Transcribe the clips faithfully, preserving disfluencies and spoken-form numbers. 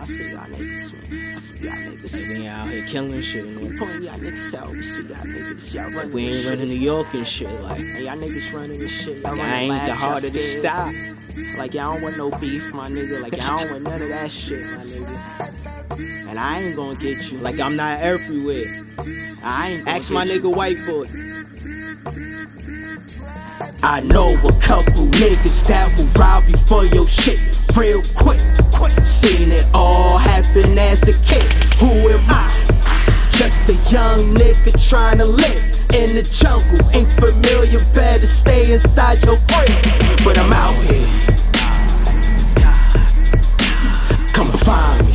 I see y'all niggas, man. I see y'all niggas. We out here killing shit and then pulling y'all niggas out. We see y'all niggas. Y'all running. We ain't running New York and shit. Like, and y'all niggas running this shit. Y'all I ain't the harder to stop. Like, y'all don't want no beef, my nigga. Like, y'all don't want none of that shit, my nigga. And I ain't gonna get you. Like, I'm not everywhere. I ain't gonna ask my nigga White Boy. I know a couple niggas that will rob you for your shit real quick. Seen it all happen as a kid. Who am I? Just a young nigga trying to live in the jungle. Ain't familiar, better stay inside your crib. But I'm out here. Come and find me.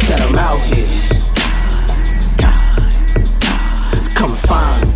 Said I'm out here. Come and find me.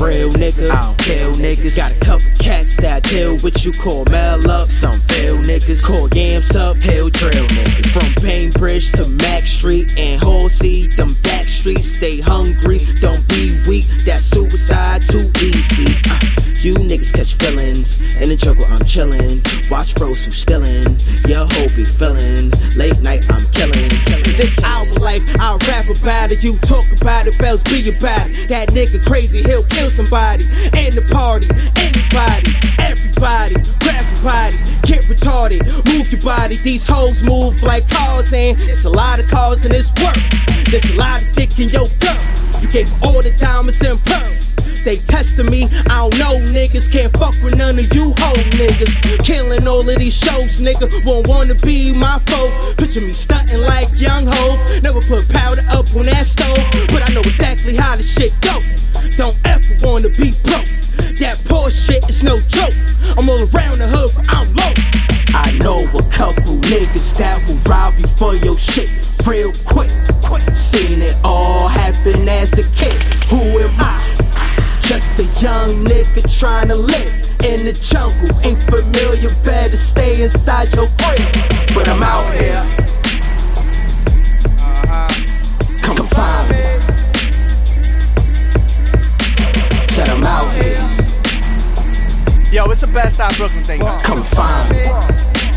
Real nigga, I don't kill niggas. Got a couple cats that I deal with. You call Mel up, some fail niggas. Call Yams up, hell drill niggas. From Bainbridge to Mack Street and Halsey, them back streets. Stay hungry, don't be weak. That suicide too easy. Uh, you niggas catch feelings. In the jungle, I'm chillin'. Watch bros who stillin'. Your hoe be feelin'. Late night, I'm killin'. This our life, I rap about it. You talk about it, bells be about it. That nigga crazy, he'll kill somebody in the party, anybody, everybody, grab your body, get retarded, move your body. These hoes move like cars, and it's a lot of cars in this world. There's a lot of dick in your girl. You gave all the diamonds and pearls. They testing me, I don't know niggas. Can't fuck with none of you hoe niggas. Killing all of these shows, nigga. Won't wanna be my foe. Picture me stunting like Young Ho. Never put powder up on that stove, but I know exactly how this shit go. Don't ever wanna be broke. That poor shit is no joke. I'm all around the hood, but I'm low. I know a couple niggas that will rob you for your shit real quick. Seen it all happen as a kid. Who am I? Just a young nigga trying to live in the jungle. Ain't familiar, better stay inside your crib. But I'm out here. Come and find me. Said I'm out here. Yo, it's the best out Brooklyn thing. Now. Come and find me.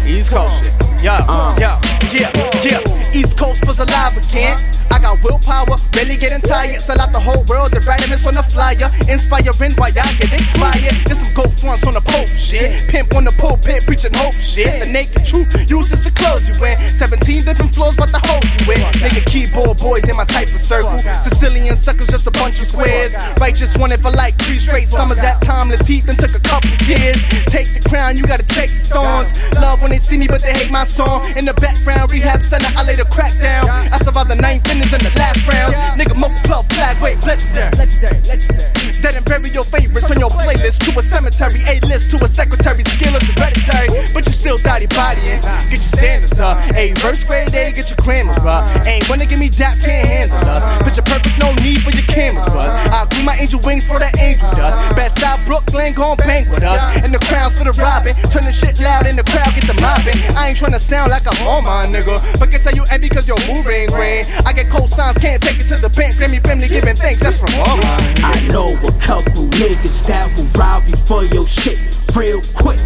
East Coast shit. Yo, uh. yo, yeah, yeah. East Coast was alive again. I got willpower, barely getting tired. Sell out the whole world, the randomness on the flyer. Inspiring while y'all get expired. There's some gold fronts on the Pope shit. Pimp on the pulpit, preaching hope shit. The naked truth uses to close you in. seventeen different floors, but the hoes you in. Nigga keyboard boys in my type of circle. Sicilian suckers, just a bunch of squares. Righteous wanted for like three straight summers. That timeless heat then took a couple years. Take the crown, you gotta take the thorns. Love when they see me, but they hate my song. In the background, rehab center, I lay the crack down. I survived the ninth in the last round, yeah. Nigga, Moke twelve flag, wait, legendary. Legendary, legendary. Dead and bury your favorites on your playlist. To a cemetery, A-list, to a secretary. Skill is hereditary, but you still dotty bodying. Get your standards up. Ayy, verse grade A, get your grammar up. Ain't wanna give me dap, can't handle us. Picture perfect, no need for your camera buzz. I grew my angel wings for that angel dust. Best out Brooklyn, gon' bang with us. And the crowds for the robbing. Turn the shit loud in the crowd, get the mobbing. I ain't tryna sound like I'm on my nigga, but can tell you envy cause your move ain't grand. I get cold signs, can't take it to the bank. Grammy family giving thanks, that's from all mine. I know a couple niggas that will rob you for your shit real quick.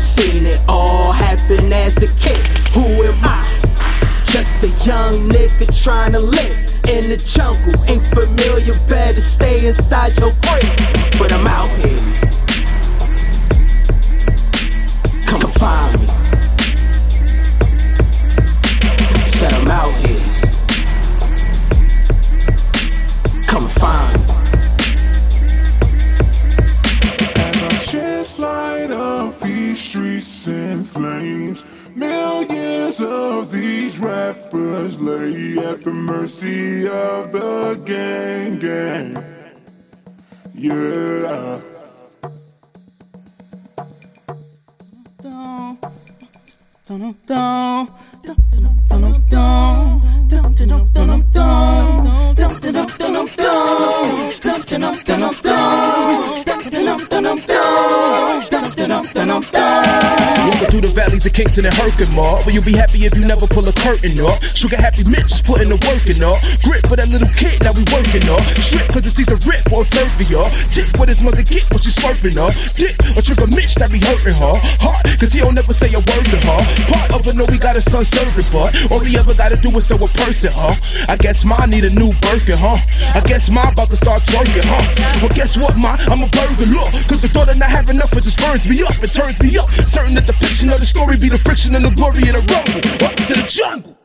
Seen it all happen as a kid. Who am I? Just a young nigga trying to live in the jungle. Ain't familiar, better stay inside your crib. But I'm out here. Come and find me. Said I'm out here. Come and find me. And our chairs light up these streets in flames. Millions of these rappers lay at the mercy of the gang gang. Yeah. Dun dun dun dun dun. Dum dum dum dum dum, dum dum dum dum, dum dum dum dum, dum dum dum dum, dum dum dum dum. Walking through the valley Queens of Kingston and Herkin Mall. But you'll be happy if you never pull a curtain off. Sugar happy Mitch is putting the work in all. Grip for that little kid that we working on. Strip cause it sees a rip on surfing y'all. Dick with his mother get what you slurping on. Dick or trigger Mitch that be hurting her. Heart cause he don't never say a word to her. Part of her know we got a son serving for. All he ever gotta do is throw a person, huh? I guess mine need a new Birkin, huh? I guess mine about to start twerking, huh? Well guess what ma, I'm a burglar. Cause the thought of not having enough it just burns me up. It turns me up. Certain that the fiction of the story be the friction and the glory of the rumble. Up to the jungle.